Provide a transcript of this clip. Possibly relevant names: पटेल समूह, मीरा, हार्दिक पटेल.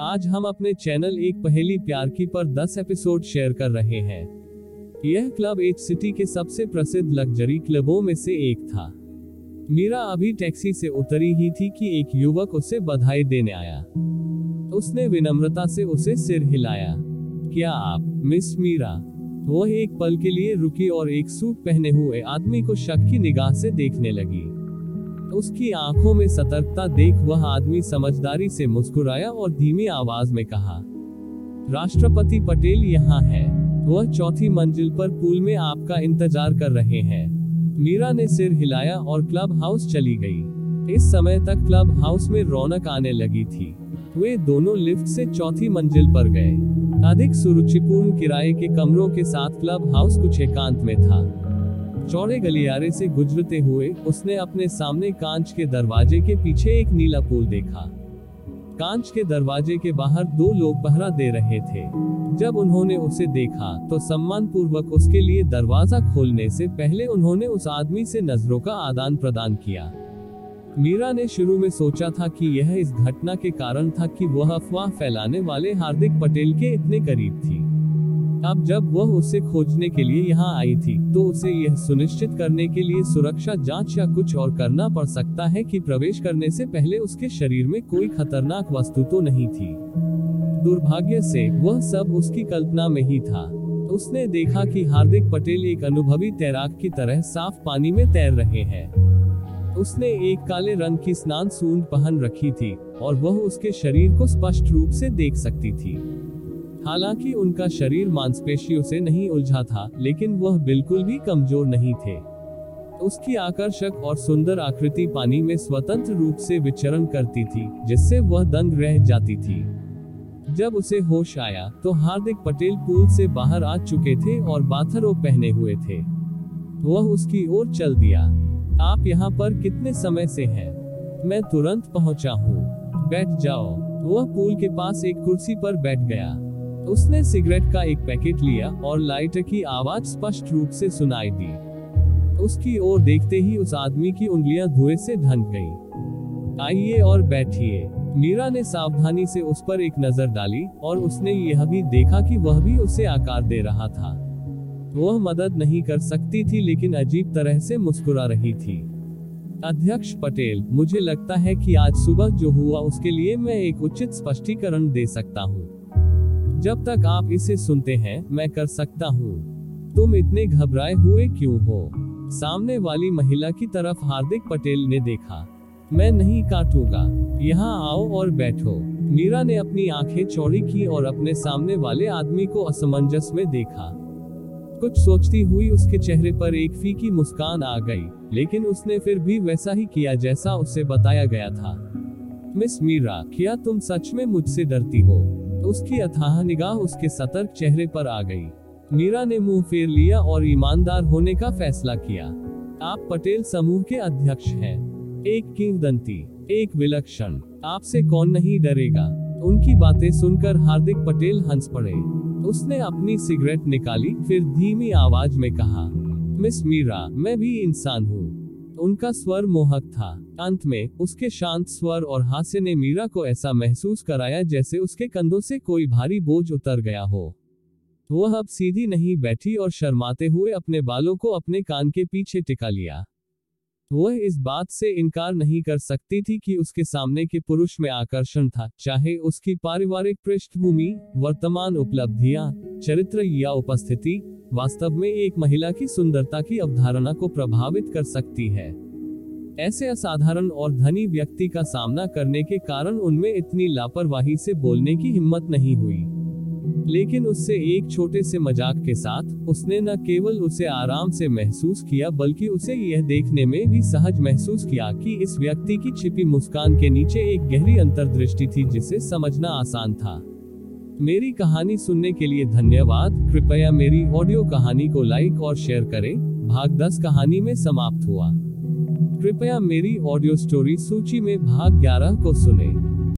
आज हम अपने चैनल एक पहेली प्यार की पर 10 एपिसोड शेयर कर रहे हैं। यह क्लब एज सिटी के सबसे प्रसिद्ध लग्जरी क्लबों में से एक था। मीरा अभी टैक्सी से उतरी ही थी कि एक युवक उसे बधाई देने आया। उसने विनम्रता से उसे सिर हिलाया। क्या आप मिस मीरा? वह एक पल के लिए रुकी और एक सूट पहने हुए आदमी को शक की निगाह से देखने लगी। उसकी आंखों में सतर्कता देख वह आदमी समझदारी से मुस्कुराया और धीमी आवाज में कहा, राष्ट्रपति पटेल यहाँ है। वह चौथी मंजिल पर पूल में आपका इंतजार कर रहे हैं। मीरा ने सिर हिलाया और क्लब हाउस चली गई। इस समय तक क्लब हाउस में रौनक आने लगी थी। वे दोनों लिफ्ट से चौथी मंजिल पर गए। अधिक सुरुचिपूर्ण किराए के कमरों के साथ क्लब हाउस कुछ एकांत में था। चौड़े गलियारे से गुजरते हुए उसने अपने सामने कांच के दरवाजे के पीछे एक नीला पूल देखा। कांच के दरवाजे के बाहर दो लोग पहरा दे रहे थे। जब उन्होंने उसे देखा तो सम्मान पूर्वक उसके लिए दरवाजा खोलने से पहले उन्होंने उस आदमी से नजरों का आदान प्रदान किया। मीरा ने शुरू में सोचा था कि यह इस घटना के कारण था कि वह अफवाह फैलाने वाले हार्दिक पटेल के इतने करीब थी। अब जब वह उसे खोजने के लिए यहाँ आई थी तो उसे यह सुनिश्चित करने के लिए सुरक्षा जांच या कुछ और करना पड़ सकता है कि प्रवेश करने से पहले उसके शरीर में कोई खतरनाक वस्तु तो नहीं थी। दुर्भाग्य से वह सब उसकी कल्पना में ही था। उसने देखा कि हार्दिक पटेल एक अनुभवी तैराक की तरह साफ पानी में तैर रहे हैं। उसने एक काले रंग की स्नान सूंड पहन रखी थी और वह उसके शरीर को स्पष्ट रूप से देख सकती थी। हालांकि उनका शरीर मांसपेशियों से नहीं उलझा था, लेकिन वह बिल्कुल भी कमजोर नहीं थे। उसकी आकर्षक और सुंदर आकृति पानी में स्वतंत्र रूप से विचरण करती थी, जिससे वह दंग रह जाती थी। जब उसे होश आया तो हार्दिक पटेल पूल से बाहर आ चुके थे और बाथरोब पहने हुए थे। वह उसकी ओर चल दिया। आप यहाँ पर कितने समय से हैं? मैं तुरंत पहुँचा हूँ। बैठ जाओ। वह पूल के पास एक कुर्सी पर बैठ गया। उसने सिगरेट का एक पैकेट लिया और लाइटर की आवाज स्पष्ट रूप से सुनाई दी। उसकी ओर देखते ही उस आदमी की उंगलियां धुएं से ढंक गईं। आइए और बैठिए। मीरा ने सावधानी से उस पर एक नजर डाली और उसने यह भी देखा कि वह भी उसे आकार दे रहा था। वह मदद नहीं कर सकती थी, लेकिन अजीब तरह से मुस्कुरा रही थी। अध्यक्ष पटेल, मुझे लगता है कि आज सुबह जो हुआ उसके लिए मैं एक उचित स्पष्टीकरण दे सकता हूँ। जब तक आप इसे सुनते हैं मैं कर सकता हूँ। तुम इतने घबराए हुए क्यों हो? सामने वाली महिला की तरफ हार्दिक पटेल ने देखा। मैं नहीं काटूंगा। यहाँ आओ और बैठो। मीरा ने अपनी आंखें चौड़ी की और अपने सामने वाले आदमी को असमंजस में देखा। कुछ सोचती हुई उसके चेहरे पर एक फीकी मुस्कान आ गई, लेकिन उसने फिर भी वैसा ही किया जैसा उसे बताया गया था। मिस मीरा, क्या तुम सच में मुझसे डरती हो? उसकी अथाह निगाह उसके सतर्क चेहरे पर आ गई। मीरा ने मुंह फेर लिया और ईमानदार होने का फैसला किया। आप पटेल समूह के अध्यक्ष हैं, एक किंवदंती, एक विलक्षण। आपसे कौन नहीं डरेगा? उनकी बातें सुनकर हार्दिक पटेल हंस पड़े। उसने अपनी सिगरेट निकाली, फिर धीमी आवाज में कहा, मिस मीरा, मैं भी इंसान हूँ। उनका स्वर मोहक था। अंत में उसके शांत स्वर और हास्य ने मीरा को ऐसा महसूस कराया जैसे उसके कंधों से कोई भारी बोझ उतर गया हो। वह अब सीधी नहीं बैठी और शर्माते हुए अपने बालों को अपने कान के पीछे टिका लिया। वह इस बात से इनकार नहीं कर सकती थी कि उसके सामने के पुरुष में आकर्षण था, चाहे उसकी पारिवारिक पृष्ठभूमि, वर्तमान उपलब्धियां, चरित्र या उपस्थिति वास्तव में एक महिला की सुंदरता की अवधारणा को प्रभावित कर सकती है। ऐसे असाधारण और धनी व्यक्ति का सामना करने के कारण उनमें इतनी लापरवाही से बोलने की हिम्मत नहीं हुई, लेकिन उससे एक छोटे से मजाक के साथ उसने न केवल उसे आराम से महसूस किया, बल्कि उसे यह देखने में भी सहज महसूस किया कि इस व्यक्ति की छिपी मुस्कान के नीचे एक गहरी अंतर्दृष्टि थी जिसे समझना आसान था। मेरी कहानी सुनने के लिए धन्यवाद। कृपया मेरी ऑडियो कहानी को लाइक और शेयर करें। भाग 10 कहानी में समाप्त हुआ। कृपया मेरी ऑडियो स्टोरी सूची में भाग 11 को सुनें।